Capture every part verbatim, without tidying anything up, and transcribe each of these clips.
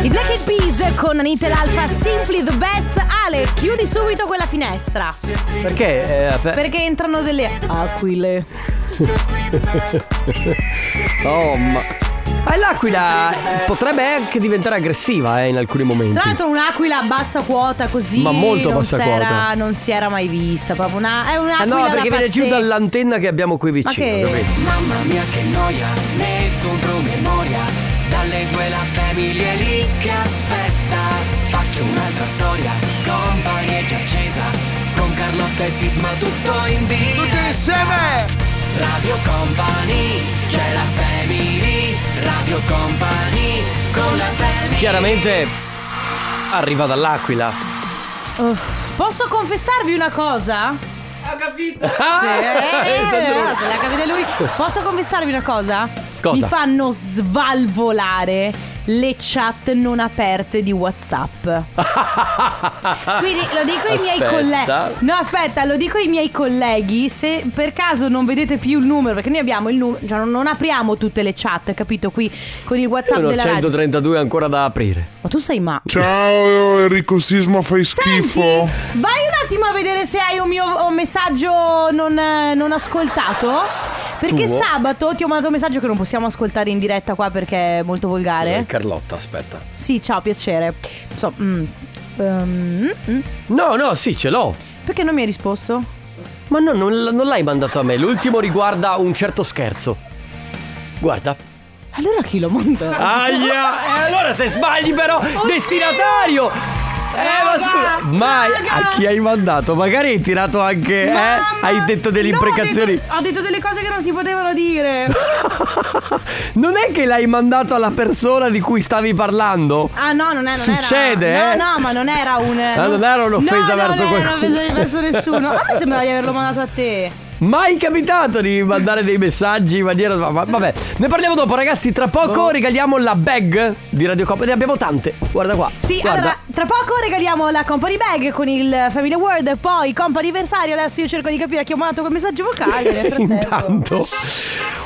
I Black Eyed Peas con Anita l'Alfa, Simply the Best. Ale, chiudi subito quella finestra. Perché? Eh, per... Perché entrano delle aquile. Oh ma... Eh, l'aquila eh, potrebbe anche diventare aggressiva eh, in alcuni momenti. Tra l'altro un'aquila a bassa quota così, ma molto non bassa quota, non si era mai vista. Proprio una, è un'aquila. Ah no, perché viene giù dall'antenna che abbiamo qui vicino. Ma che... Mamma mia che noia, metto un promemoria. Dalle due la famiglia è lì che aspetta. Faccio un'altra storia, Company è già accesa. Con Carlotta e Sisma tutto in diretta. Tutti insieme! Radio Company, c'è la family. Radio Company, con la family. Chiaramente arriva dall'Aquila. Uh, posso confessarvi una cosa? Ho capito. Ah, sì, eh, esatto, l'ha capito lui. Posso confessarvi una cosa? Cosa? Mi fanno svalvolare le chat non aperte di WhatsApp. Quindi lo dico ai aspetta. miei colleghi. No, aspetta, lo dico ai miei colleghi. Se per caso non vedete più il numero, perché noi abbiamo il numero, cioè non, non apriamo tutte le chat, capito? Qui con il WhatsApp della radio. centotrentadue ancora da aprire. Ma tu sei ma. Ciao Enrico Sisma, fai Senti, schifo. Vai un attimo a vedere se hai un mio un messaggio non, non ascoltato. Perché tuo? Sabato ti ho mandato un messaggio che non possiamo ascoltare in diretta qua perché è molto volgare. Eh, Carlotta, aspetta. Sì, ciao, piacere. So, mm, um, mm. No, no, sì, ce l'ho. Perché non mi hai risposto? Ma no, non, non l'hai mandato a me. L'ultimo riguarda un certo scherzo. Guarda. Allora chi lo manda? Aia! E allora se sbagli però, oh destinatario! Dio! Eh ma scusa, mai a chi hai mandato? Magari hai tirato anche, Mamma, eh? Hai detto delle no, imprecazioni. Ho detto, ho detto delle cose che non si potevano dire. Non è che l'hai mandato alla persona di cui stavi parlando? Ah no, non, è, non Succede, era. Succede, eh? No, no, ma non era un. No, non era un'offesa no, verso no, qualcuno. No, non era un'offesa verso nessuno. A me sembrava di averlo mandato a te. Mai capitato di mandare dei messaggi in maniera... Vabbè, ne parliamo dopo ragazzi. Tra poco regaliamo la bag di Radio Company. Ne abbiamo tante, guarda qua. Sì, guarda. Allora, tra poco regaliamo la Company Bag con il Family Award. Poi Company Anniversario. Adesso io cerco di capire a chi ho mandato quel messaggio vocale nel frattempo. Intanto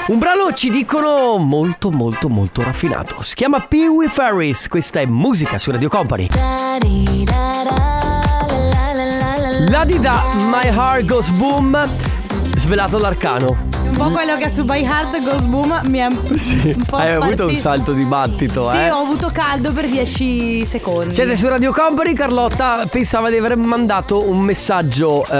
un brano ci dicono molto molto molto raffinato. Si chiama Pee Wee Ferris. Questa è musica su Radio Company. La di da My Heart Goes Boom. Svelato l'arcano. Un po' quello che su My Heart Goes Boom mi è sì. un po' Hai partito. avuto un salto di battito. Sì, eh? ho avuto caldo per dieci secondi. Siete su Radio Company. Carlotta pensava di aver mandato un messaggio eh,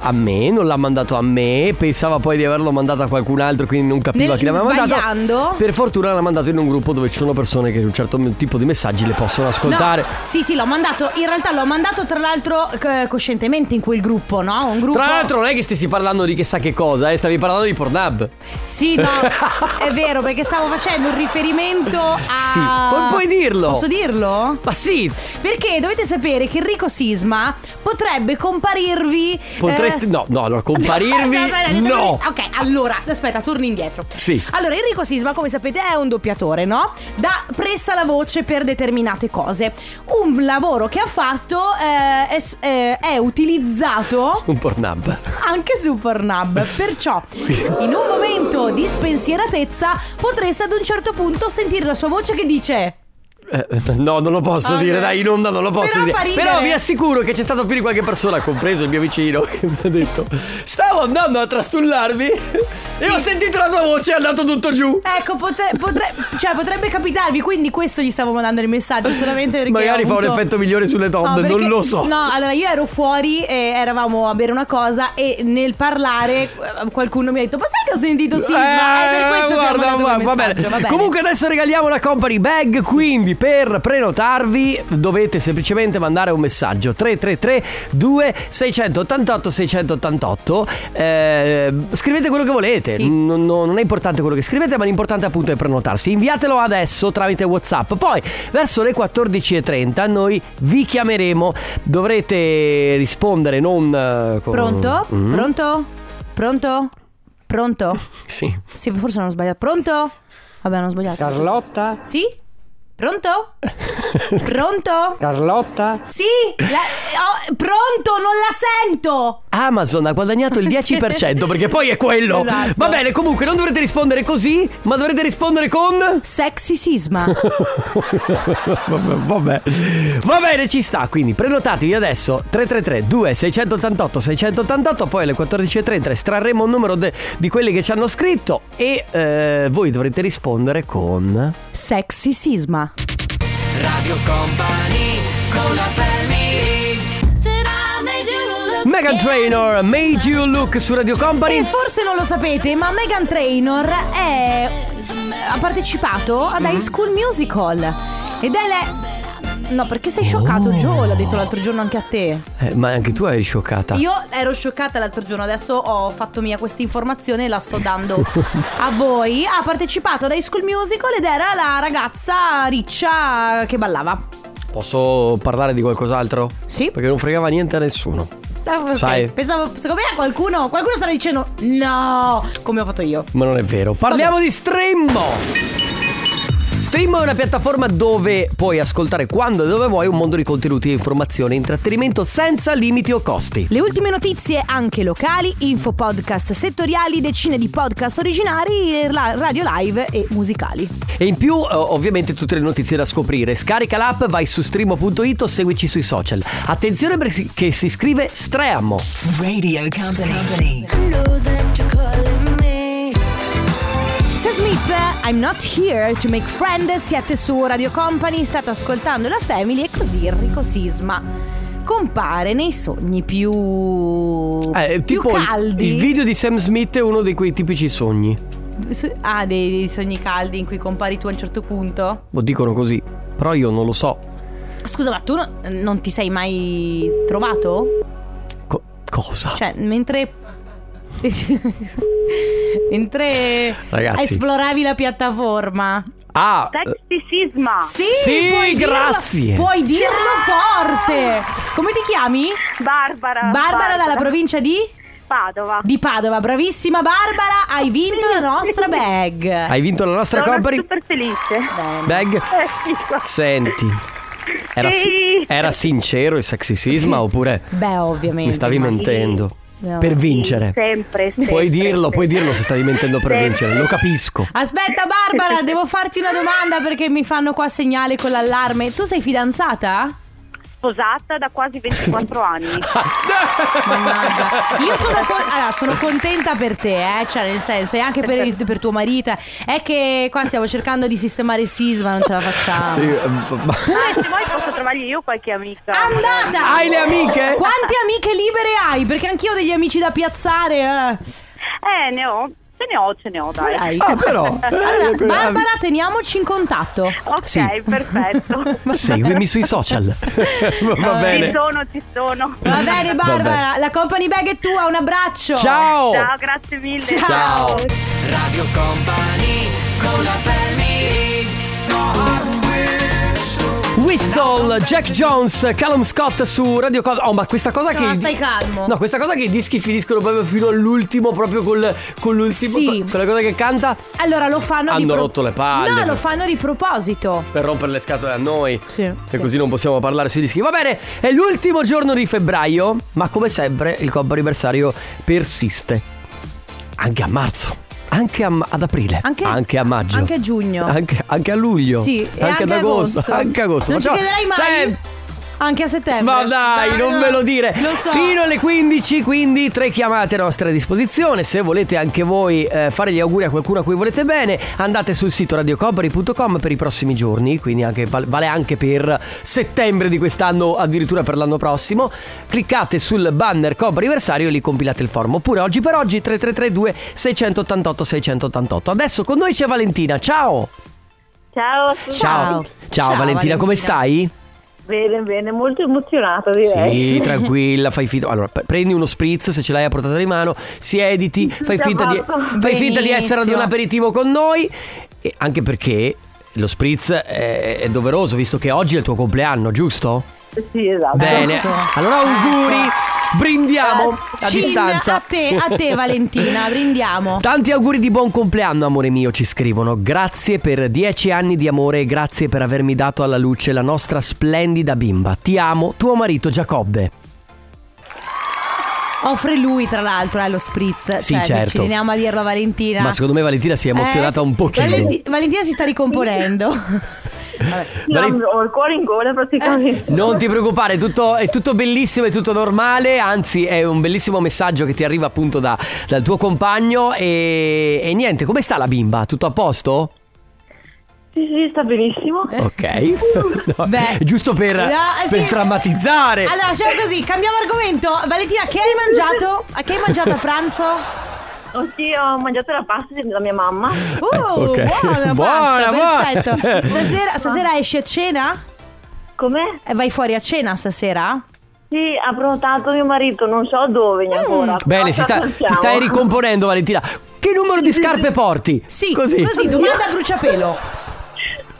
a me. Non l'ha mandato a me. Pensava poi di averlo mandato a qualcun altro, quindi non capiva Nel, chi l'aveva mandato. Per fortuna l'ha mandato in un gruppo dove ci sono persone che un certo tipo di messaggi le possono ascoltare. No, sì, sì, l'ho mandato. In realtà l'ho mandato tra l'altro eh, coscientemente in quel gruppo, no? Un gruppo... Tra l'altro non è che stessi parlando di chissà che cosa, eh? Stavi parlando di Pornhub. Sì, no, è vero, perché stavo facendo un riferimento a... Sì, Pu- puoi dirlo. Posso dirlo? Ma sì. Perché dovete sapere che Enrico Sisma potrebbe comparirvi... Potreste... Eh... No, no, no, comparirvi... no, no, no, no. Ok, allora, aspetta, torni indietro. Sì. Allora, Enrico Sisma, come sapete, è un doppiatore, no? Da presta la voce per determinate cose. Un lavoro che ha fatto eh, è, è utilizzato... Un Pornhub. Anche su Pornhub. Perciò... In un momento di spensieratezza potreste ad un certo punto sentire la sua voce che dice eh, no, non lo posso okay. dire, dai, in onda non lo posso però dire. Però vi assicuro che c'è stato più di qualche persona, compreso il mio vicino, che mi ha detto stavo andando a trastullarvi sì. e ho sentito la sua voce e è andato tutto giù. Ecco, potre, potre, cioè, potrebbe capitarvi, quindi questo gli stavo mandando il messaggio solamente perché magari avuto... fa un effetto migliore sulle donne, no, perché, non lo so. No, allora io ero fuori e eravamo a bere una cosa e nel parlare qualcuno mi ha detto ma sai che ho sentito Sisma? Eh, è per questo guarda, che ho mandato quel va, messaggio, bene. va bene. Comunque adesso regaliamo la Company Bag, sì. quindi per prenotarvi dovete semplicemente mandare un messaggio tre tre tre due sei otto otto sei otto otto. eh, Scrivete quello che volete, sì. non, non è importante quello che scrivete, ma l'importante appunto è prenotarsi. Inviatelo adesso tramite WhatsApp. Poi verso le quattordici e trenta noi vi chiameremo. Dovrete rispondere non con... Pronto? Mm. Pronto? Pronto? Pronto? Sì. Sì, forse non ho sbagliato. Pronto? Vabbè, non ho sbagliato. Carlotta? Sì? Pronto? Pronto? Carlotta? Sì, la, oh, pronto, non la sento. Amazon ha guadagnato il dieci per cento perché poi è quello. Esatto. Va bene, comunque non dovrete rispondere così, ma dovrete rispondere con Sexy Sisma. Vabbè, va bene, ci sta, quindi prenotatevi adesso tre tre tre due sei otto otto sei otto otto, poi alle quattordici e trenta estrarremo un numero de, di quelli che ci hanno scritto e eh, voi dovrete rispondere con Sexy Sisma. Radio Company con la family. Meghan Trainor, Made You Look su Radio Company. E forse non lo sapete, ma Meghan Trainor è... ha partecipato ad High School Musical. Ed è le... No, perché sei scioccato, oh. Gio, l'ha detto l'altro giorno anche a te. Eh, ma anche tu eri scioccata. Io ero scioccata l'altro giorno, adesso ho fatto mia questa informazione e la sto dando a voi. Ha partecipato ad High School Musical ed era la ragazza riccia che ballava. Posso parlare di qualcos'altro? Sì. Perché non fregava niente a nessuno. Okay. Sai. Pensavo, secondo me qualcuno qualcuno starà dicendo no, come ho fatto io. Ma non è vero. Parliamo okay. di Streamo. Streamo è una piattaforma dove puoi ascoltare quando e dove vuoi un mondo di contenuti, informazioni e intrattenimento senza limiti o costi. Le ultime notizie anche locali, info podcast settoriali, decine di podcast originari, radio live e musicali. E in più ovviamente tutte le notizie da scoprire. Scarica l'app, vai su streamo punto it o seguici sui social. Attenzione perché si scrive Streamo. Radio Company. Sam Smith, I'm not here to make friends. Siete su Radio Company, state ascoltando la Family e così Enrico Sisma compare nei sogni più eh, più tipo caldi. Il, il video di Sam Smith è uno di quei tipici sogni. Ah, dei, dei sogni caldi in cui compari tu a un certo punto? Lo dicono così, però io non lo so. Scusa, ma tu no, non ti sei mai trovato? Co- cosa? Cioè, mentre... mentre ragazzi, esploravi la piattaforma. Ah, Sexy Sisma. Sì, sì, puoi grazie dirlo, puoi dirlo forte. Come ti chiami? Barbara Barbara, Barbara. Dalla provincia di? Padova. Di Padova, bravissima Barbara, hai vinto la nostra bag. Hai vinto la nostra Sono company. Sono super felice. Bag? Senti, era, sì. era sincero il Sexy Sisma, sì, oppure? Beh, ovviamente mi stavi mentendo. Sì. No, per vincere sì, sempre, sempre puoi dirlo, sempre. Puoi dirlo se stavi mentendo per sempre. Vincere, lo capisco. Aspetta Barbara, devo farti una domanda perché mi fanno qua segnale con l'allarme. Tu sei fidanzata? Sposata da quasi ventiquattro anni. Mannaggia. Io sono, con... allora, sono contenta per te, eh? Cioè nel senso, e anche per, il, per tuo marito. È che qua stiamo cercando di sistemare Sisma, non ce la facciamo. Ma ah, se vuoi posso trovargli io qualche amica. Andata! Hai le amiche? Quante amiche libere hai? Perché anch'io ho degli amici da piazzare. Eh, eh ne ho. Ce ne ho, ce ne ho, dai. dai. Ah, però. Allora, Barbara, teniamoci in contatto. Ok, sì, perfetto. Seguimi sui social. Va bene. Ci sono, ci sono. Va bene, Barbara. Va bene. La company bag è tua. Un abbraccio. Ciao. Ciao, grazie mille. Ciao. Ciao. Radio Company con la Family. No. Whistle, Jack Jones, Callum Scott su Radio Company. Oh, ma questa cosa no, che... No, stai calmo. No, questa cosa che i dischi finiscono proprio fino all'ultimo, proprio col, con l'ultimo, sì, con la cosa che canta. Allora lo fanno Hanno di pro... rotto le palle. No, per... lo fanno di proposito, per rompere le scatole a noi. Sì. E sì, così non possiamo parlare sui dischi. Va bene, è l'ultimo giorno di febbraio, ma come sempre il comp'anniversario persiste anche a marzo, anche a, ad aprile, anche, anche a maggio, anche a giugno, anche, anche a luglio, sì, anche, anche ad agosto, agosto, anche agosto. Non facciamo, ci chiederai mai se... anche a settembre. Ma dai, dai non no, ve lo dire lo so. Fino alle quindici, quindi tre chiamate a nostra disposizione. Se volete anche voi eh, fare gli auguri a qualcuno a cui volete bene, andate sul sito radio company punto com per i prossimi giorni. Quindi anche, vale anche per settembre di quest'anno, addirittura per l'anno prossimo. Cliccate sul banner comp'anniversario e lì compilate il form. Oppure oggi per oggi tre tre tre due sei otto otto sei otto otto. Adesso con noi c'è Valentina, ciao. Ciao. Ciao, ciao, ciao Valentina, Valentina, come stai? Bene, bene, molto emozionata direi. Sì, tranquilla, fai finta. Allora, prendi uno spritz se ce l'hai a portata di mano, siediti, fai finta di, fai finta di essere ad un aperitivo con noi. E anche perché lo spritz è, è doveroso, visto che oggi è il tuo compleanno, giusto? Sì, esatto. Bene, allora auguri Brindiamo uh, a cin, distanza. A te, a te Valentina, brindiamo. Tanti auguri di buon compleanno, amore mio, ci scrivono. Grazie per dieci anni di amore e grazie per avermi dato alla luce la nostra splendida bimba. Ti amo, tuo marito Giacobbe. Offre lui, tra l'altro, eh, lo spritz. Sì, cioè, certo. Ci teniamo a dirlo a Valentina. Ma secondo me Valentina si è emozionata eh, un pochino. Valenti- Valentina si sta ricomponendo. Vabbè. Valent- no, ho il cuore in gola praticamente. Non ti preoccupare, tutto, è tutto bellissimo, è tutto normale. Anzi, è un bellissimo messaggio che ti arriva appunto da, dal tuo compagno. E, e niente, come sta la bimba? Tutto a posto? Sì, sì, sta benissimo. Ok. No, beh, giusto per, no, per sì. strammatizzare. Allora, facciamo così, cambiamo argomento. Valentina, che hai mangiato? A che hai mangiato a pranzo? Oh sì, ho mangiato la pasta della mia mamma. Uh, okay. buona, buona, pasta, buona. Perfetto. Stasera, stasera esci a cena? Come? E vai fuori a cena stasera? Sì, ha prenotato mio marito, non so dove mm. ancora. Bene, si sta, ti stai ricomponendo, Valentina. Che numero di scarpe porti? Sì, così, così domanda a bruciapelo.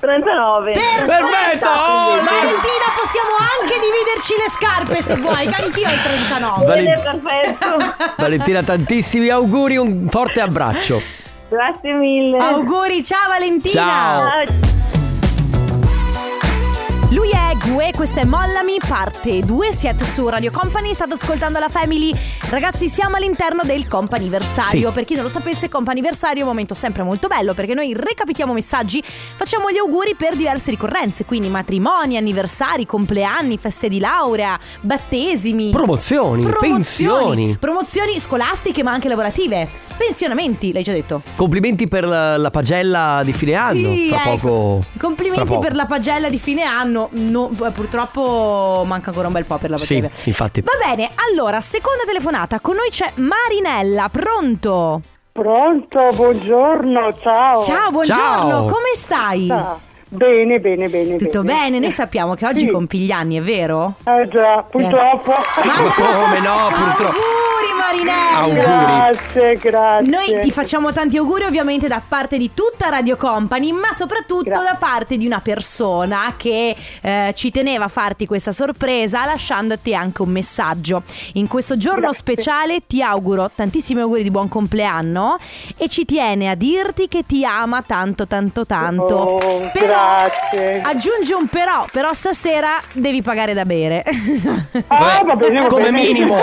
trentanove. Perfetto, Perfetto. Oh, Valentina, possiamo anche dividerci le scarpe se vuoi, che anch'io ho il trentanove. Valent- Perfetto. Valentina, tantissimi auguri, un forte abbraccio. Grazie mille. Auguri, ciao Valentina. Ciao. Lui è Gue, questa è Mollami, parte due, siete su Radio Company, state ascoltando la Family. Ragazzi, siamo all'interno del comp'anniversario, sì. Per chi non lo sapesse, comp'anniversario è un momento sempre molto bello, perché noi recapitiamo messaggi, facciamo gli auguri per diverse ricorrenze, quindi matrimoni, anniversari, compleanni, feste di laurea, battesimi, Promozioni, promozioni pensioni, promozioni scolastiche ma anche lavorative, pensionamenti, l'hai già detto. Complimenti per la, la pagella di fine anno, sì, tra ecco. poco. Complimenti tra poco. per la pagella di fine anno. No, purtroppo manca ancora un bel po' per la battaglia. Sì, infatti. Va bene, allora, seconda telefonata. Con noi c'è Marinella, pronto? Pronto, buongiorno, ciao. Ciao, buongiorno, ciao. Come stai? Ciao. Bene, bene, bene. Tutto bene, bene. Noi sappiamo che oggi sì. compi gli anni, è vero? Eh già, purtroppo eh. Ma come no, purtroppo. Auguri Marinella. Auguri. Grazie, grazie. Noi ti facciamo tanti auguri ovviamente da parte di tutta Radio Company, ma soprattutto grazie. da parte di una persona che eh, ci teneva a farti questa sorpresa lasciandoti anche un messaggio. In questo giorno grazie. speciale ti auguro tantissimi auguri di buon compleanno e ci tiene a dirti che ti ama tanto, tanto, tanto. Oh, però grazie. Aggiunge un però, però stasera devi pagare da bere. Ah, va bene, va come bene. minimo.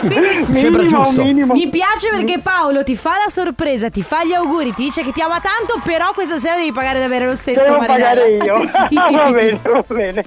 Quindi, sembra giusto. Minimo. Mi piace perché Paolo ti fa la sorpresa, ti fa gli auguri, ti dice che ti ama tanto, però questa sera devi pagare da bere lo stesso. Devo pagare io. Sì. Va bene, va bene.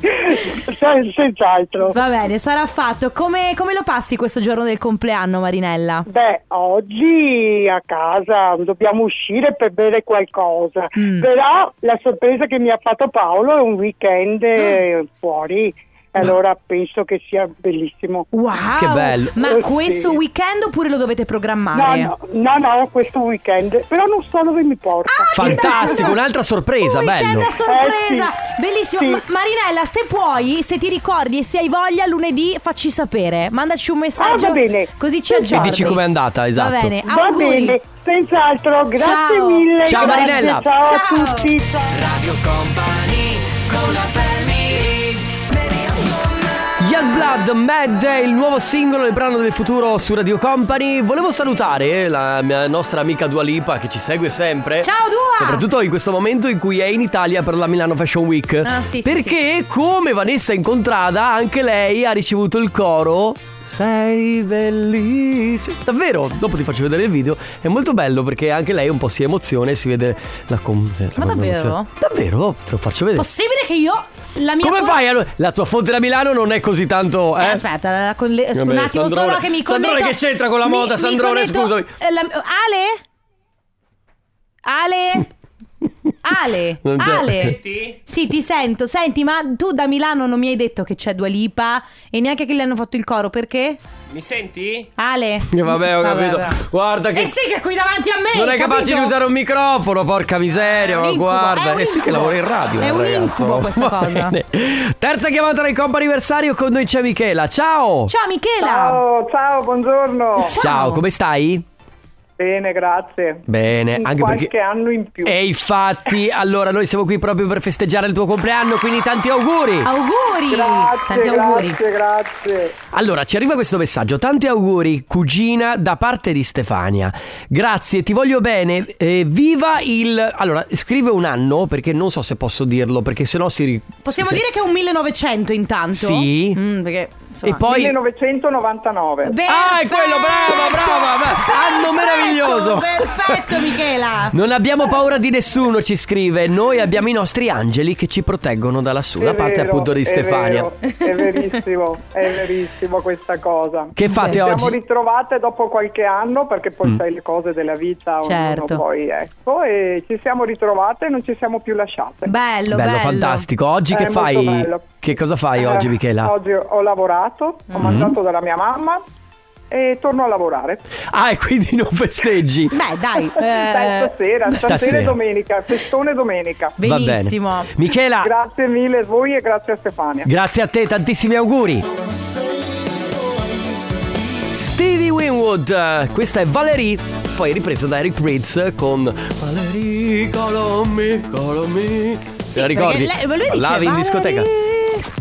Senz'altro. Va bene, sarà fatto. Come, come lo passi questo giorno del compleanno, Marinella? Beh, oggi a casa dobbiamo uscire per bere qualcosa, mm. però la sorpresa che mi ha fatto Paolo è un weekend eh, fuori, allora penso che sia bellissimo. Wow, che bello. Ma eh, questo sì. weekend oppure lo dovete programmare? No, no, no, no, questo weekend, però non so dove mi porta. Ah, fantastico, un'altra sorpresa, un bello. Un'altra sorpresa, eh, sì. bellissimo. Sì. Ma- Marinella, se puoi, se ti ricordi e se hai voglia, lunedì facci sapere, mandaci un messaggio. Ah, va bene. Così ci aggiorni. E dici com'è andata, esatto. Va bene, va auguri. Bene. Senz'altro, grazie ciao. mille. Ciao grazie, Marinella. Ciao, ciao a tutti. Ciao. Radio Company con la Young Blood, Mad, il nuovo singolo, il brano del futuro su Radio Company. Volevo salutare la mia nostra amica Dua Lipa che ci segue sempre. Ciao Dua! Soprattutto in questo momento in cui è in Italia per la Milano Fashion Week. Ah, sì, perché sì, sì. come Vanessa Incontrada anche lei ha ricevuto il coro "Sei bellissimo". Davvero, dopo ti faccio vedere il video. È molto bello perché anche lei un po' si emoziona e si vede la com- Ma la davvero? Davvero, te lo faccio vedere. Possibile che io la mia Come fonte... fai allora? La tua fonte da Milano non è così tanto eh? Eh, aspetta, colle... Vabbè, un attimo Sandrone. Solo che mi connetto. Sandrone, che c'entra con la moda? Mi, Sandrone, mi connetto... scusami la... Ale? Ale? Ale, Ale. Senti? Sì, ti sento. Senti, ma tu da Milano non mi hai detto che c'è Dua Lipa e neanche che le hanno fatto il coro, perché? Mi senti? Ale. Eh, vabbè, ho vabbè, capito. Vabbè. Guarda che. Eh sì, che è qui davanti a me. Non è capito? Capace di usare un microfono, porca miseria. Ma guarda, eh sì, che lavora in radio. È un ragazzo. incubo questa Va cosa. Bene. Terza chiamata del comp'anniversario, con noi c'è Michela. Ciao. Ciao Michela. Ciao, ciao, buongiorno. Ciao, ciao, come stai? Bene, grazie. Bene, in anche qualche perché... anno in più. E infatti, allora noi siamo qui proprio per festeggiare il tuo compleanno, quindi tanti auguri. Auguri. Grazie, tanti auguri. Grazie, grazie. Allora, ci arriva questo messaggio: tanti auguri cugina da parte di Stefania. Grazie, ti voglio bene. Eh, viva il... Allora, scrive un anno perché non so se posso dirlo, perché sennò si... Possiamo se... dire che è un millenovecento intanto? Sì. Mm, perché... Insomma, e poi millenovecentonovantanove. Perfetto, ah, è quello, brava, brava, brava. Perfetto, anno meraviglioso. Perfetto, Michela. Non abbiamo paura di nessuno, ci scrive. Noi abbiamo i nostri angeli che ci proteggono da lassù. La parte vero, appunto di Stefania. È, vero, è verissimo, è verissimo questa cosa. Che fate oggi? Siamo ritrovate dopo qualche anno, perché poi mm. sai le cose della vita, certo. Ognuno poi ecco, e ci siamo ritrovate e non ci siamo più lasciate. Bello, bello, bello. Fantastico. Oggi eh, che fai? Bello. Che cosa fai eh, oggi, Michela? Oggi ho lavorato. Ho mm-hmm. mangiato dalla mia mamma e torno a lavorare. Ah, e quindi non festeggi? Beh, dai, eh... Beh, stasera, stasera, stasera è domenica, festone domenica. Benissimo. Va bene. Michela, grazie mille a voi e grazie a Stefania. Grazie a te, tantissimi auguri. Stevie Winwood, questa è Valerie, poi ripresa da Eric Ritz con Valerie, call me, call me. Sì, la ricordi? Lei, lui dice, Lavi in discoteca.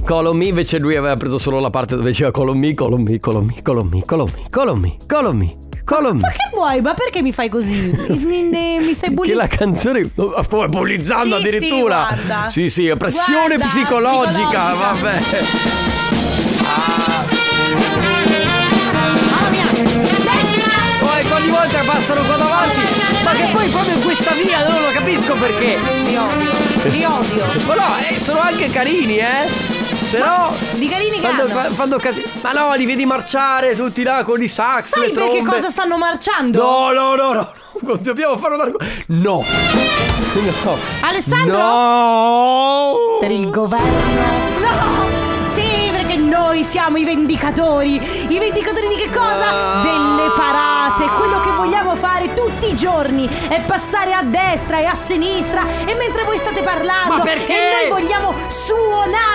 Colomb Me, invece lui aveva preso solo la parte dove diceva Colomb Me, Colomb Me, Colomb Me, Colomb Me, Colomb Me, Colomb Me, Colomb Me, Colomb Me. Ma che vuoi? Ma perché mi fai così? Mi, mi stai bullizzando? Che la canzone, come bullizzando sì, addirittura? Sì, guarda. Sì, sì, pressione guarda, psicologica, psicologica, vabbè. Ah. Mamma mia, sentila! Poi ogni volta passano qua davanti, ma che poi proprio in questa via non lo capisco perché. Li odio, li odio. Ma no, eh, sono anche carini, eh? Però ma di carini che fanno, hanno? Fanno casino. Ma no, li vedi marciare tutti là con i sax. Sai le perché cosa stanno marciando? No, no, no, no, no. Dobbiamo farlo da... No. No. Alessandro? No. Per il governo. No. Sì, perché noi siamo i vendicatori. I vendicatori di che cosa? Ah. Delle parate. Quello che vogliamo fare tutti i giorni è passare a destra e a sinistra. E mentre voi state parlando. Ma perché? E noi vogliamo suonare.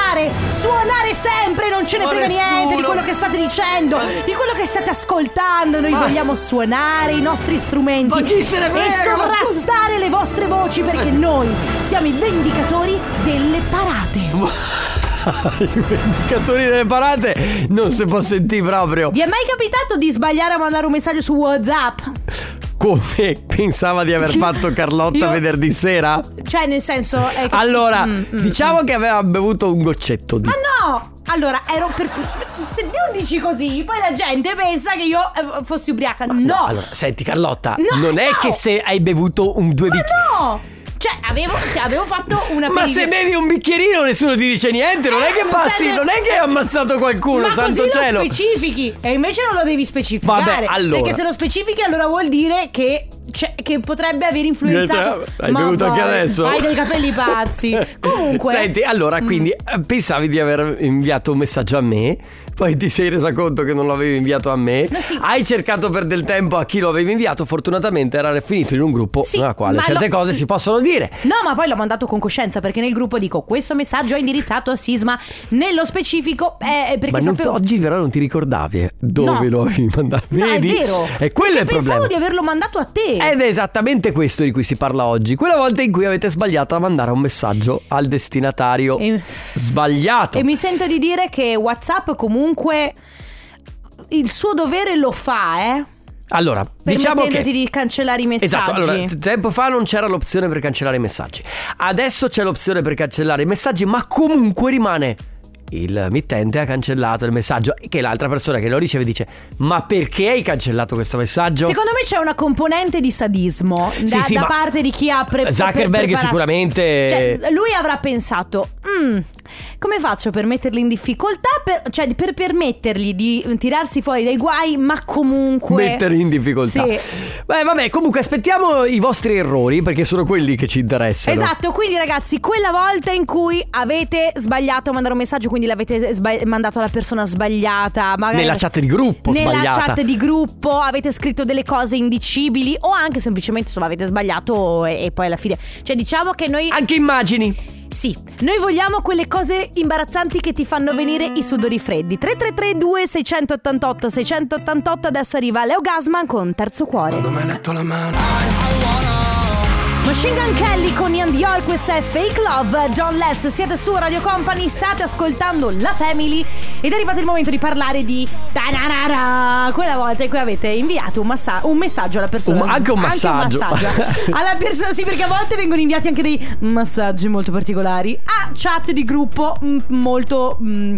Suonare sempre, non ce ne frega niente di quello che state dicendo, di quello che state ascoltando. Noi ma... vogliamo suonare i nostri strumenti ma chi se ne frega, e sovrastare le vostre voci, perché noi siamo i vendicatori delle parate. I vendicatori delle parate non si può sentire proprio. Vi è mai capitato di sbagliare a mandare un messaggio su WhatsApp? Come pensava di aver fatto Carlotta io... venerdì sera? Cioè nel senso eh, che... Allora mm, mm, diciamo mm. che aveva bevuto un goccetto di... Ma no! Allora ero per... Se tu dici così poi la gente pensa che io eh, fossi ubriaca. No. No, allora senti Carlotta, no, non no. è che se hai bevuto un due bicchieri. Ma no! Cioè avevo, se avevo fatto una... Ma se bevi un bicchierino nessuno ti dice niente. Non eh, è che passi serve... Non è che hai ammazzato qualcuno. Ma santo così cielo. Lo specifichi. E invece non lo devi specificare. Vabbè, allora. Perché se lo specifichi allora vuol dire che cioè, che potrebbe aver influenzato. Hai ma bevuto anche adesso. Hai dei capelli pazzi. Comunque senti, allora quindi mm. pensavi di aver inviato un messaggio a me, poi ti sei resa conto che non l'avevi inviato a me, no, sì. Hai cercato per del tempo a chi lo avevi inviato. Fortunatamente era finito in un gruppo sì, nella quale certe lo... cose si possono dire. No, ma poi l'ho mandato con coscienza, perché nel gruppo dico questo messaggio è indirizzato a Sisma nello specifico eh, perché ma sapevo... non t- oggi però non ti ricordavi dove no. lo avevi mandato. Vedi? No, è vero. E quello è il problema. Pensavo di averlo mandato a te. Ed è esattamente questo di cui si parla oggi. Quella volta in cui avete sbagliato a mandare un messaggio al destinatario e... sbagliato. E mi sento di dire che WhatsApp comunque comunque il suo dovere lo fa, eh? Allora, diciamo che di cancellare i messaggi. Esatto, allora, tempo fa non c'era l'opzione per cancellare i messaggi. Adesso c'è l'opzione per cancellare i messaggi, ma comunque rimane il mittente ha cancellato il messaggio, che l'altra persona che lo riceve dice ma perché hai cancellato questo messaggio? Secondo me c'è una componente di sadismo da, sì, sì, da parte di chi ha pre- Zuckerberg pre- sicuramente. Cioè, lui avrà pensato mm, come faccio per metterli in difficoltà per, cioè per permettergli di tirarsi fuori dai guai, ma comunque metterli in difficoltà sì. Beh vabbè, comunque aspettiamo i vostri errori, perché sono quelli che ci interessano. Esatto, quindi ragazzi, quella volta in cui avete sbagliato a mandare un messaggio, quindi l'avete sbag- mandato alla persona sbagliata, magari nella chat di gruppo nella sbagliata. Chat di gruppo avete scritto delle cose indicibili, o anche semplicemente insomma avete sbagliato e, e poi alla fine, cioè diciamo che noi anche immagini Sì, noi vogliamo quelle cose imbarazzanti che ti fanno venire i sudori freddi. Tre tre tre due sei otto otto sei otto otto. Adesso arriva Leo Gasman con Terzo Cuore. Quando mi hai letto la mano, Machine Gun Kelly con Ian Dior, questa è Fake Love. John Less, siete su Radio Company, state ascoltando La Family ed è arrivato il momento di parlare di ta-na-na-na, quella volta in cui avete inviato un, massa- un messaggio alla persona, um, anche un massaggio, anche un massaggio alla persona, sì, perché a volte vengono inviati anche dei massaggi molto particolari a chat di gruppo molto mh,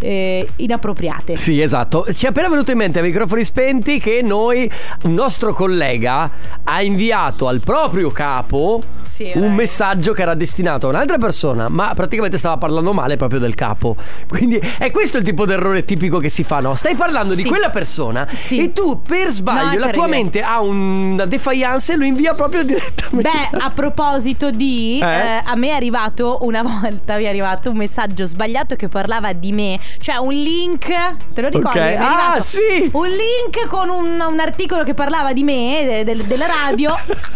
eh, inappropriate. Sì, esatto. Ci è appena venuto in mente a microfoni spenti che noi, un nostro collega ha inviato al proprio capo Sì, un vai. messaggio che era destinato a un'altra persona, ma praticamente stava parlando male proprio del capo. Quindi è questo il tipo d'errore tipico che si fa, no? Stai parlando sì. di quella persona sì. e tu per sbaglio no, la tua mente ha una defiance e lo invia proprio direttamente. Beh, a proposito di eh? Eh, a me è arrivato una volta mi è arrivato un messaggio sbagliato che parlava di me, cioè un link, te lo ricordi? Okay. Ah, sì. Un link con un, un articolo che parlava di me, de, de, della radio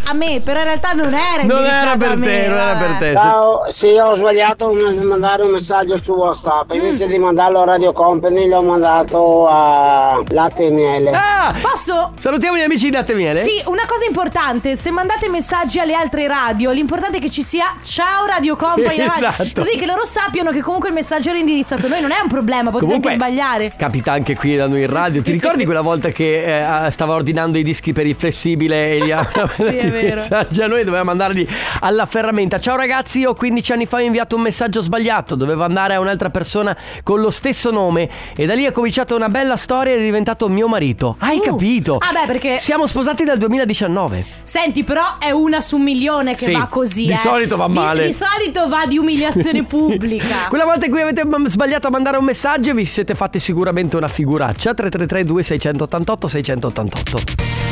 a me, però in realtà non era non era per me, te non era per te. Ciao, sì, ho sbagliato di mandare un messaggio su WhatsApp invece mm. di mandarlo a Radio Company, l'ho mandato a Latte e Miele. Ah, posso? Salutiamo gli amici di Latte e Miele. Sì, una cosa importante: se mandate messaggi alle altre radio, l'importante è che ci sia ciao Radio Company, esatto, così che loro sappiano che comunque il messaggio era indirizzato a noi. Non è un problema, potete comunque anche sbagliare. Capita anche qui da noi in radio. Ti ricordi quella volta che eh, stava ordinando i dischi per il flessibile e gli ha sì, è vero, messaggi a noi? Doveva mandarli alla ferramenta. Ciao ragazzi, io quindici anni fa ho inviato un messaggio sbagliato, doveva andare a un'altra persona con lo stesso nome e da lì è cominciata una bella storia ed è diventato mio marito. Hai uh, capito? Ah beh, perché siamo sposati dal duemiladiciannove. Senti, però è una su un milione che sì, va così. Di eh. solito va male. Di, di solito va di umiliazione pubblica. Quella volta in cui avete sbagliato a mandare un messaggio vi siete fatti sicuramente una figuraccia. Tre tre tre due sei otto otto sei otto otto.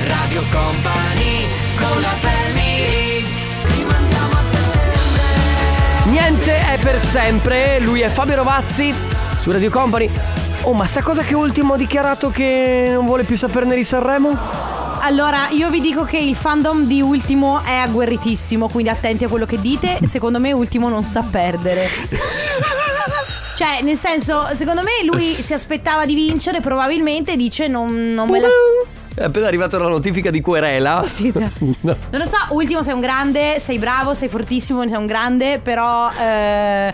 Radio Company con la family. Niente è per sempre, lui è Fabio Rovazzi su Radio Company. Oh, ma sta cosa che Ultimo ha dichiarato che non vuole più saperne di Sanremo? Allora, io vi dico che il fandom di Ultimo è agguerritissimo, quindi attenti a quello che dite. Secondo me Ultimo non sa perdere. Cioè, nel senso, secondo me lui si aspettava di vincere, probabilmente dice non, non me la... È appena arrivata la notifica di querela. Sì, no. No. Non lo so, Ultimo, sei un grande, sei bravo, sei fortissimo, sei un grande, però eh,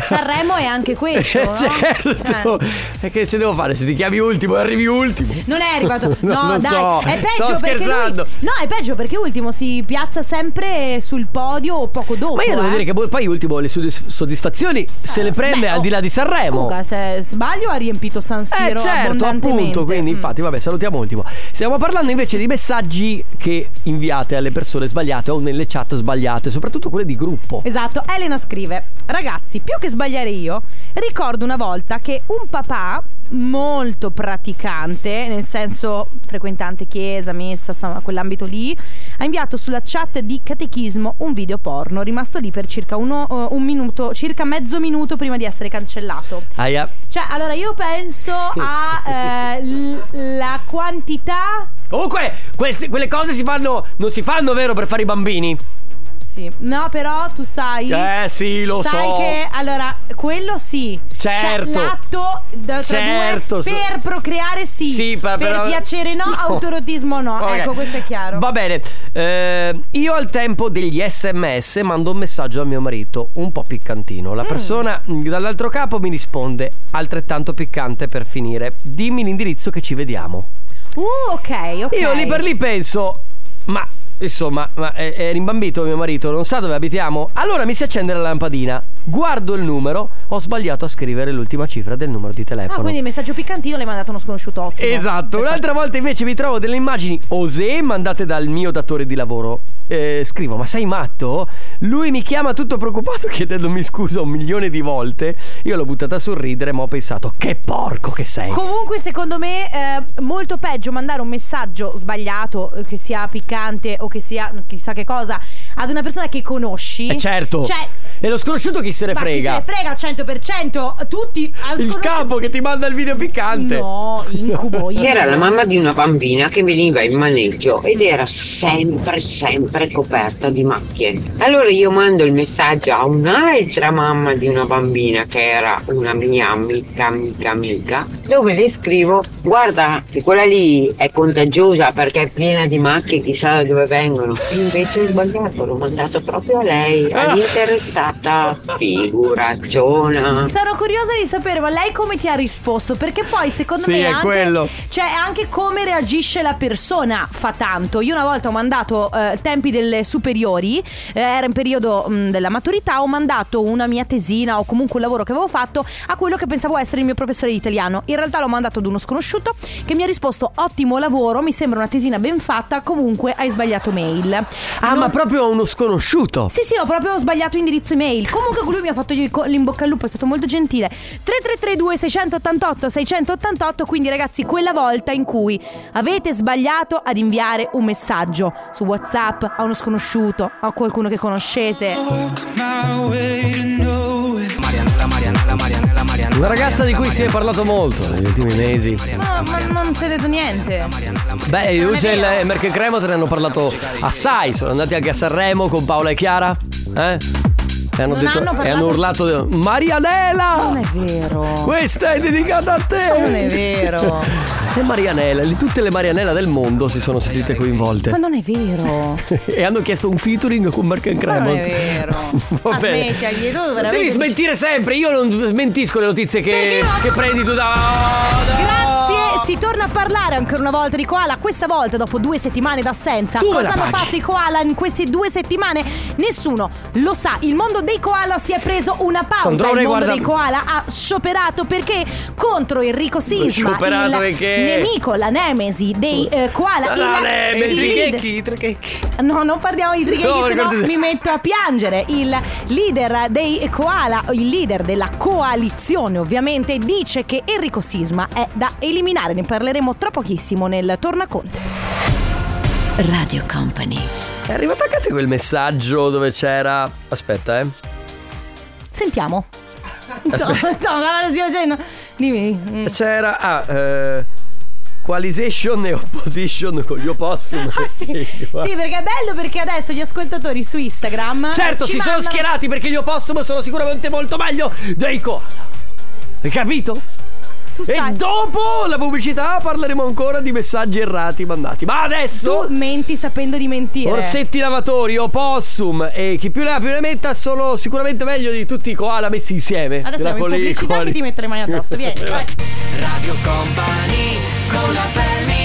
Sanremo è anche questo, no? Certo. Eh. E che se devo fare? Se ti chiami Ultimo, arrivi ultimo. Non è arrivato. No, no, dai, so. È peggio. Sto perché lui, no, è peggio perché Ultimo si piazza sempre sul podio o poco dopo. Ma io devo eh. dire che poi Ultimo le sue soddisfazioni eh. se le prende. Beh, al oh. di là di Sanremo. Comunque, se sbaglio ha riempito San Siro eh, certo, appunto. Quindi mm. infatti, vabbè, salutiamo Ultimo. Stiamo parlando invece di messaggi che inviate alle persone sbagliate o nelle chat sbagliate, soprattutto quelle di gruppo. Esatto. Elena scrive: ragazzi, più che sbagliare io, ricordo una volta che un papà molto praticante, nel senso frequentante chiesa, messa, quell'ambito lì, ha inviato sulla chat di catechismo un video porno, rimasto lì per circa uno, uh, un minuto, circa mezzo minuto prima di essere cancellato. Aia. Cioè, allora io penso a eh, l- la quantità. Comunque queste, quelle cose si fanno, non si fanno, vero, per fare i bambini. Sì. No, però tu sai. Eh sì, lo sai so. Sai che allora quello sì. Certo. Cioè, l'atto tra certo. due per procreare sì. Sì, per, per però... piacere no, no, autorotismo no. Okay. Ecco, questo è chiaro. Va bene. Eh, io al tempo degli S M S mando un messaggio a mio marito un po' piccantino. La persona mm. dall'altro capo mi risponde altrettanto piccante per finire: dimmi l'indirizzo che ci vediamo. Uh, ok, ok. Io lì per lì penso, ma insomma, ma è, è rimbambito mio marito, non sa dove abitiamo. Allora mi si accende la lampadina, guardo il numero, ho sbagliato a scrivere l'ultima cifra del numero di telefono. Ah, quindi il messaggio piccantino l'hai mandato uno sconosciuto. Ottimo. Esatto. Perfetto. Un'altra volta invece mi trovo delle immagini osè mandate dal mio datore di lavoro. Eh, scrivo: ma sei matto? Lui mi chiama tutto preoccupato chiedendomi scusa un milione di volte. Io l'ho buttata a sorridere, ma ho pensato: che porco che sei. Comunque secondo me eh, molto peggio mandare un messaggio sbagliato, che sia piccante o che sia chissà che cosa, ad una persona che conosci, eh certo, cioè, e lo sconosciuto chi se ne frega? Chi se ne frega al cento per cento? Tutti al il capo che ti manda il video piccante. No, incubo. C'era la mamma di una bambina che veniva in maneggio ed era sempre sempre coperta di macchie. Allora io mando il messaggio a un'altra mamma di una bambina che era una mia amica amica amica, dove le scrivo: guarda che quella lì è contagiosa perché è piena di macchie, chissà da dove vengono. Invece ho sbagliato, l'ho mandato proprio a lei, all'interessata. Figuracciona. Sarò curiosa di sapere ma lei come ti ha risposto, perché poi secondo sì, me anche, cioè, anche come reagisce la persona fa tanto. Io una volta ho mandato eh, tempi delle superiori, eh, era in periodo mh, della maturità, ho mandato una mia tesina o comunque un lavoro che avevo fatto a quello che pensavo essere il mio professore di italiano. In realtà l'ho mandato ad uno sconosciuto che mi ha risposto: ottimo lavoro, mi sembra una tesina ben fatta, comunque hai sbagliato mail. Ah non... ma proprio a uno sconosciuto? Sì sì, ho proprio sbagliato indirizzo email. Comunque lui mi ha fatto l'imbocca al lupo, è stato molto gentile. Tre tre tre due sei otto otto sei otto otto. Quindi ragazzi, quella volta in cui avete sbagliato ad inviare un messaggio su WhatsApp a uno sconosciuto, a qualcuno che conoscete. Una ragazza di cui si è parlato molto negli ultimi mesi. No, ma non si è detto niente. Beh, Lucel e Merkel Cremoter ne hanno parlato assai. Sono andati anche a Sanremo con Paola e Chiara. Eh? E hanno, detto, hanno e hanno urlato: Marianela! Non è vero, questa è dedicata a te! Non è vero. E Marianela, tutte le Marianela del mondo si sono sentite coinvolte. Ma non è vero. E hanno chiesto un featuring con Mark and Cremont. Ma non è vero. Va bene. Smettagli, tu veramente devi smentire sempre. Io non smentisco le notizie che, non... che prendi tu da... Grazie. Si torna a parlare ancora una volta di koala, questa volta dopo due settimane d'assenza. Tu cosa hanno fatto i koala in queste due settimane? Nessuno lo sa. Il mondo dei koala si è preso una pausa. Sandrone, il mondo guarda... dei koala ha scioperato perché contro Enrico Sisma, il perché... nemico, la nemesi dei eh, koala. La nemesi il... No, non parliamo di trichechi, no, sennò mi metto a piangere. Il leader dei koala, il leader della coalizione ovviamente, dice che Enrico Sisma è da eliminare. Ne parleremo tra pochissimo nel Tornaconte. Radio Company. È arrivato anche a te quel messaggio dove c'era... Aspetta, eh. Sentiamo. Aspetta. No, no, dimmi. C'era... Ah, eh... Coalition e opposition con gli opossum. Ah, sì. Sì, perché è bello, perché adesso gli ascoltatori su Instagram... Certo, si mandano... sono schierati perché gli opossum sono sicuramente molto meglio dei koala. Hai capito? Tu e sai. Dopo la pubblicità parleremo ancora di messaggi errati mandati. Ma adesso tu menti sapendo di mentire. Orsetti lavatori, opossum e chi più ne ha più ne metta sono sicuramente meglio di tutti i koala messi insieme. Adesso la siamo in pubblicità che ti metto le mani addosso. Vieni. Vai. Radio Company con la Family.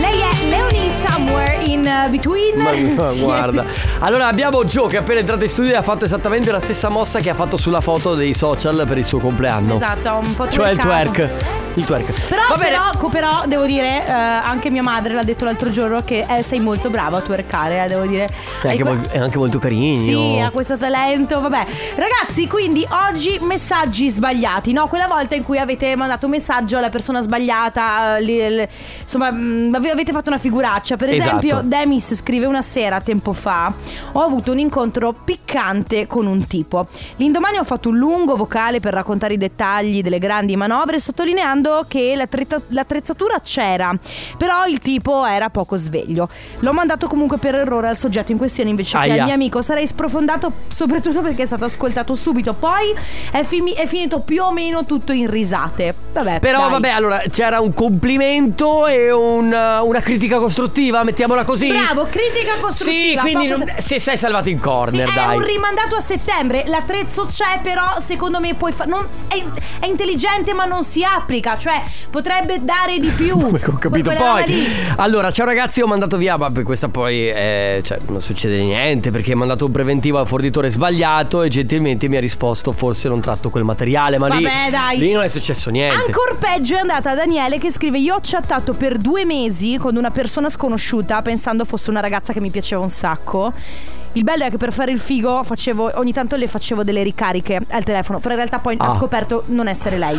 Lei è Leonie Somewhere in Between. Ma no, guarda. Allora abbiamo Gio che appena entrato in studio e ha fatto esattamente la stessa mossa che ha fatto sulla foto dei social per il suo compleanno. Esatto, un po' cioè il twerk. Il twerk. Però, però, però devo dire, eh, anche mia madre l'ha detto l'altro giorno che eh, sei molto bravo a twerkare, eh, devo dire. È anche, que- è anche molto carino. Sì, ha questo talento, vabbè. Ragazzi, quindi oggi messaggi sbagliati, no? Quella volta in cui avete mandato un messaggio alla persona sbagliata, le, le, insomma, mh, avete fatto una figuraccia. Per esempio, esatto. Demis scrive: una sera, tempo fa, ho avuto un incontro piccante con un tipo. L'indomani ho fatto un lungo vocale per raccontare i dettagli delle grandi manovre, sottolineando che l'attrezzatura c'era, però il tipo era poco sveglio. L'ho mandato comunque per errore al soggetto in questione invece Aia. che al mio amico. Sarei sprofondato soprattutto perché è stato ascoltato subito. Poi è, fi- è finito più o meno tutto in risate. Vabbè, però dai. vabbè, allora c'era un complimento e una, una critica costruttiva, mettiamola così. Bravo, critica costruttiva. Sì, quindi poco... non... Se sei salvato in corner, sì, dai. È un rimandato a settembre. L'attrezzo c'è, però secondo me puoi fa- non, è, è intelligente ma non si applica. Cioè potrebbe dare di più. Ho capito. Poi, poi allora, ciao ragazzi, ho mandato via. Ma questa poi eh, cioè, non succede niente, perché ho mandato un preventivo al fornitore sbagliato e gentilmente mi ha risposto: forse non tratto quel materiale. Ma vabbè, lì, dai. lì non è successo niente. Ancor peggio è andata a Daniele che scrive: io ho chattato per due mesi con una persona sconosciuta pensando fosse una ragazza che mi piaceva un sacco. Il bello è che per fare il figo facevo, ogni tanto le facevo delle ricariche al telefono, però in realtà poi ah. ha scoperto non essere lei.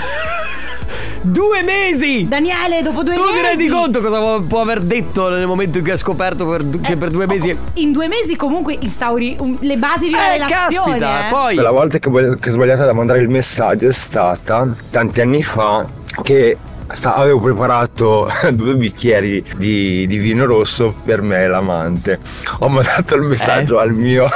Due mesi! Daniele, dopo due tu mesi. Tu ti rendi conto cosa può aver detto nel momento in cui ha scoperto per, eh, che per due mesi. Oh, in due mesi comunque instauri un, le basi di una eh, relazione. Caspita, eh. Poi la volta che ho sbagliato da mandare il messaggio è stata tanti anni fa che sta, avevo preparato due bicchieri di, di vino rosso per me e l'amante. Ho mandato il messaggio eh. al mio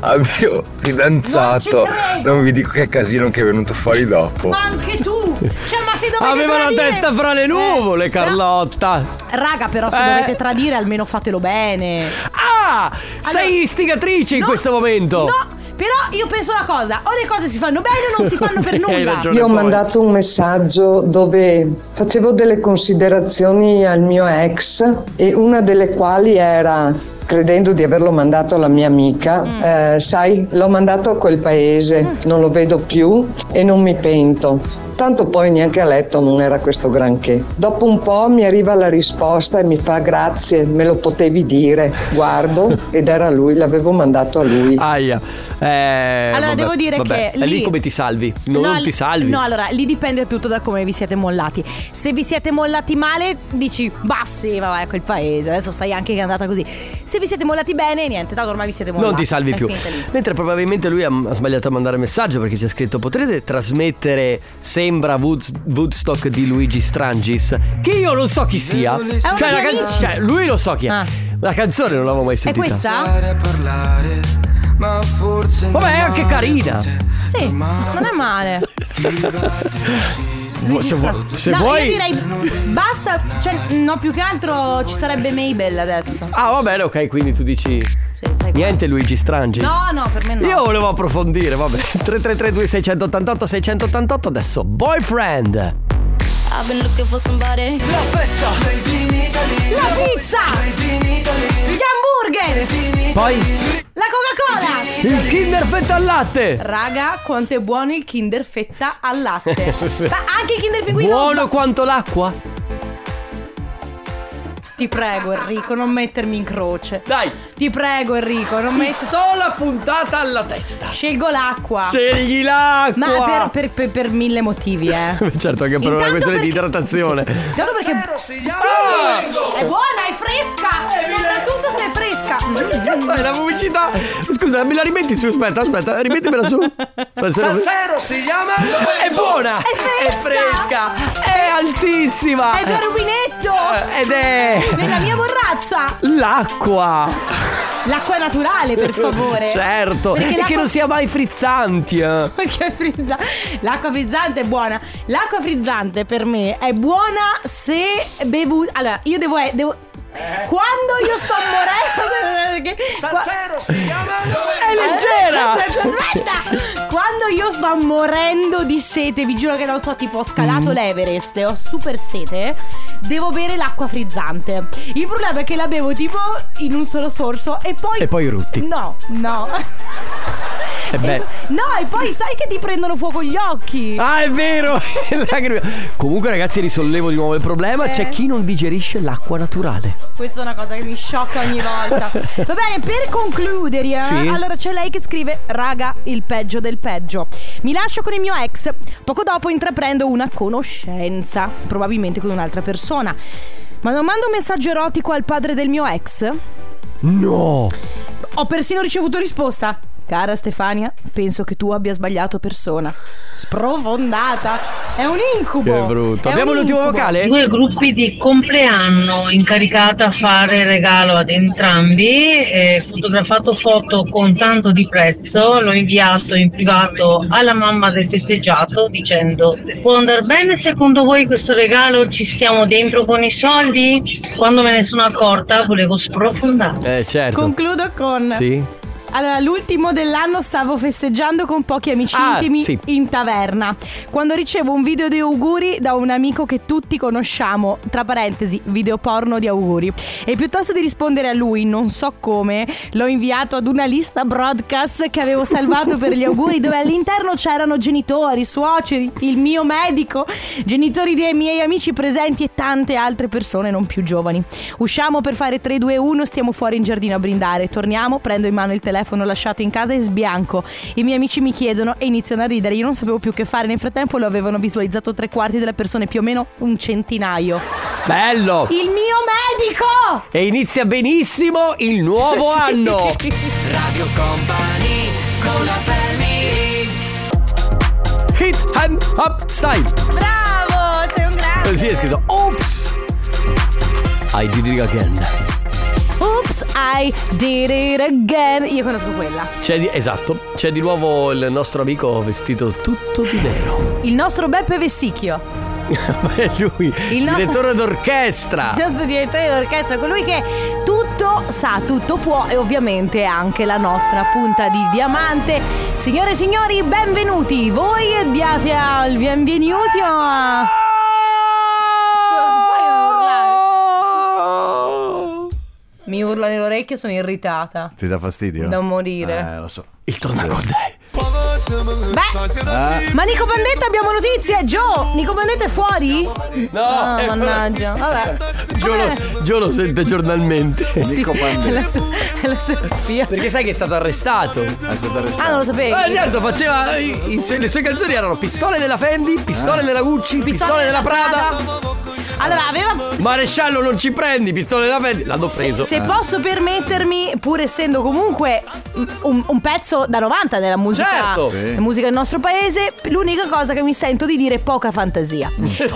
al mio fidanzato. Non, non vi dico che casino che è venuto fuori dopo. Ma anche tu, cioè, ma se dovete aveva tradire... la testa fra le nuvole, eh. Carlotta. Raga, però se eh. dovete tradire almeno fatelo bene. Ah, allora, sei istigatrice no, in questo momento. No, però io penso una cosa, o le cose si fanno bene o non si fanno per nulla. Io ho poi. mandato un messaggio dove facevo delle considerazioni al mio ex e una delle quali era, credendo di averlo mandato alla mia amica, mm. eh, sai, l'ho mandato a quel paese, mm. non lo vedo più e non mi pento. Tanto poi neanche a letto non era questo granché. Dopo un po' mi arriva la risposta e mi fa grazie, me lo potevi dire. Guardo ed era lui, l'avevo mandato a lui. Aia. Eh, allora vabbè, devo dire vabbè. che lì, lì come ti salvi? Non no, ti salvi. No, allora lì dipende tutto da come vi siete mollati. Se vi siete mollati male dici bah sì, vabbè, quel paese, adesso sai anche che è andata così. Se vi siete mollati bene niente, tanto ormai vi siete mollati. Non ti salvi più. Mentre probabilmente lui ha, ha sbagliato a mandare messaggio, perché c'è scritto: potrete trasmettere Sembra Wood, Woodstock di Luigi Strangis, che io non so chi sia. È cioè, la can- cioè lui lo so chi è, ah. la canzone non l'avevo mai sentita. È questa? Ma forse vabbè, è anche carina. Sì, non è male. Se vuoi, se no, vuoi... io direi basta, cioè, no, più che altro ci sarebbe Mabel adesso. Ah, va bene, ok, quindi tu dici sì, niente Luigi Strangis. No, no, per me no. Io volevo approfondire, vabbè. tre tre tre due sei otto otto sei otto otto adesso Boyfriend. I've been looking for somebody. La festa, la pizza, gli hamburger, poi la Coca-Cola, il Kinder Fetta al latte. Raga, quanto è buono il Kinder Fetta al latte. Ma anche il Kinder Pinguino. Buono quanto l'acqua. Ti prego Enrico, non mettermi in croce. Dai. Ti prego Enrico, non mettermi. Pistola puntata alla testa. Scelgo l'acqua. Scegli l'acqua. Ma per, per, per, per mille motivi, eh. Certo, anche per Intanto una questione perché... di idratazione. Sì. Intanto perché sì, è buona, è fresca, è soprattutto se è fresca. Ma che cazzo è la pubblicità? Scusa, me la rimetti su, aspetta, aspetta, rimettimela su. San Siro si chiama. È buona. È fresca. È fresca. È altissima. È da rubinetto. Ed è nella mia borraccia. L'acqua. L'acqua naturale, per favore. Certo. Perché e l'acqua... che non sia mai frizzanti, eh. Perché frizza... l'acqua frizzante è buona. L'acqua frizzante per me è buona se bevuta. Allora io devo, devo... Eh. Quando io sto morendo San Siro si chiama. È leggera. Aspetta. Quando io sto morendo di sete, vi giuro che non so, tipo ho scalato mm. l'Everest e ho super sete, devo bere l'acqua frizzante. Il problema è che la bevo tipo in un solo sorso e poi E poi rutti. No, no. E beh. No, e poi sai che ti prendono fuoco gli occhi. Ah, è vero. Comunque ragazzi, risollevo di nuovo il problema, eh. C'è chi non digerisce l'acqua naturale. Questa è una cosa che mi sciocca ogni volta. Va bene, per concludere, eh? Sì. Allora c'è lei che scrive: raga, il peggio del peggio. Mi lascio con il mio ex. Poco dopo intraprendo una conoscenza, probabilmente con un'altra persona. Ma non mando un messaggio erotico al padre del mio ex? No. Ho persino ricevuto risposta: cara Stefania, penso che tu abbia sbagliato persona. Sprofondata. È un incubo. Che brutto. È Abbiamo un l'ultimo incubo. vocale? Due gruppi di compleanno, incaricata a fare regalo ad entrambi, eh, fotografato foto con tanto di prezzo, l'ho inviato in privato alla mamma del festeggiato dicendo: può andar bene secondo voi questo regalo? Ci stiamo dentro con i soldi? Quando me ne sono accorta volevo sprofondare. Eh certo. Concludo con... Sì. Allora, l'ultimo dell'anno stavo festeggiando con pochi amici ah, intimi sì. in taverna, quando ricevo un video di auguri da un amico che tutti conosciamo, tra parentesi, video porno di auguri. E piuttosto di rispondere a lui, non so come, l'ho inviato ad una lista broadcast che avevo salvato per gli auguri, dove all'interno c'erano genitori, suoceri, il mio medico, genitori dei miei amici presenti e tante altre persone non più giovani. Usciamo per fare tre, due, uno, stiamo fuori in giardino a brindare. Torniamo, prendo in mano il telefono telefono lasciato in casa in sbianco. I miei amici mi chiedono e iniziano a ridere. Io non sapevo più che fare. Nel frattempo lo avevano visualizzato tre quarti delle persone, più o meno un centinaio. Bello! Il mio medico! E inizia benissimo il nuovo sì. anno! Radio Company con la family. Hit and up style. Bravo, sei un grande. Così è scritto. Oops, I did it again. Oops, I did it again. Io conosco quella. C'è di, esatto, c'è di nuovo il nostro amico vestito tutto di nero. Il nostro Beppe Vessicchio. Ma è lui, il nostro, direttore d'orchestra. Il nostro direttore d'orchestra, colui che tutto sa, tutto può e ovviamente anche la nostra punta di diamante. Signore e signori, benvenuti. Voi diate al benvenuti a... Mi urla nell'orecchio, sono irritata. Ti dà fastidio? Da morire. Eh, lo so. Il tornacordai. Beh, eh. ma Niko Pandetta abbiamo notizie, Gio. Niko Pandetta è fuori? No, oh, è mannaggia. Vabbè. Gio, Vabbè. Lo, Gio lo sente giornalmente. Sì, Niko Pandetta. È la, sua, è la sua spia. Perché sai che è stato arrestato? È stato arrestato. Ah, non lo sapevi? Ah, certo, faceva i, i, le sue canzoni erano Pistole della Fendi, Pistole ah. della Gucci, Pistole, Pistole della Prada. Prada. Allora aveva... Maresciallo non ci prendi, Pistole da pelle. L'hanno preso. Se, se eh. posso permettermi, pur essendo comunque un, un pezzo da novanta nella musica, certo. sì. musica del nostro paese, l'unica cosa che mi sento di dire è poca fantasia.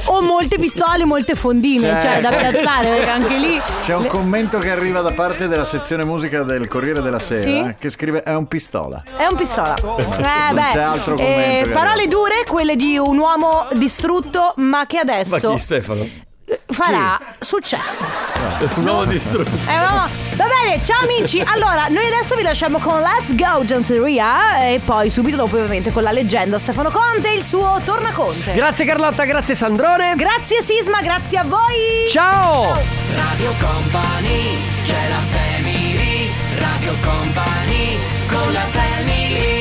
Ho molte pistole, molte fondine, cioè, cioè da piazzare, perché anche lì... C'è un le... commento che arriva da parte della sezione musica del Corriere della Sera, sì? eh, che scrive è un pistola. È un pistola. Eh, non beh, c'è altro commento. Eh, parole dure, quelle di un uomo distrutto, ma che adesso... Ma chi, Stefano? Farà sì. successo. Un uomo distrutto. Va bene, ciao amici. Allora, noi adesso vi lasciamo con Let's Go Gianseria e poi subito dopo ovviamente con la leggenda Stefano Conte e il suo Tornaconte. Grazie Carlotta, grazie Sandrone. Grazie Sisma, grazie a voi. Ciao. Ciao. Radio Company, c'è la family. Radio Company con la family.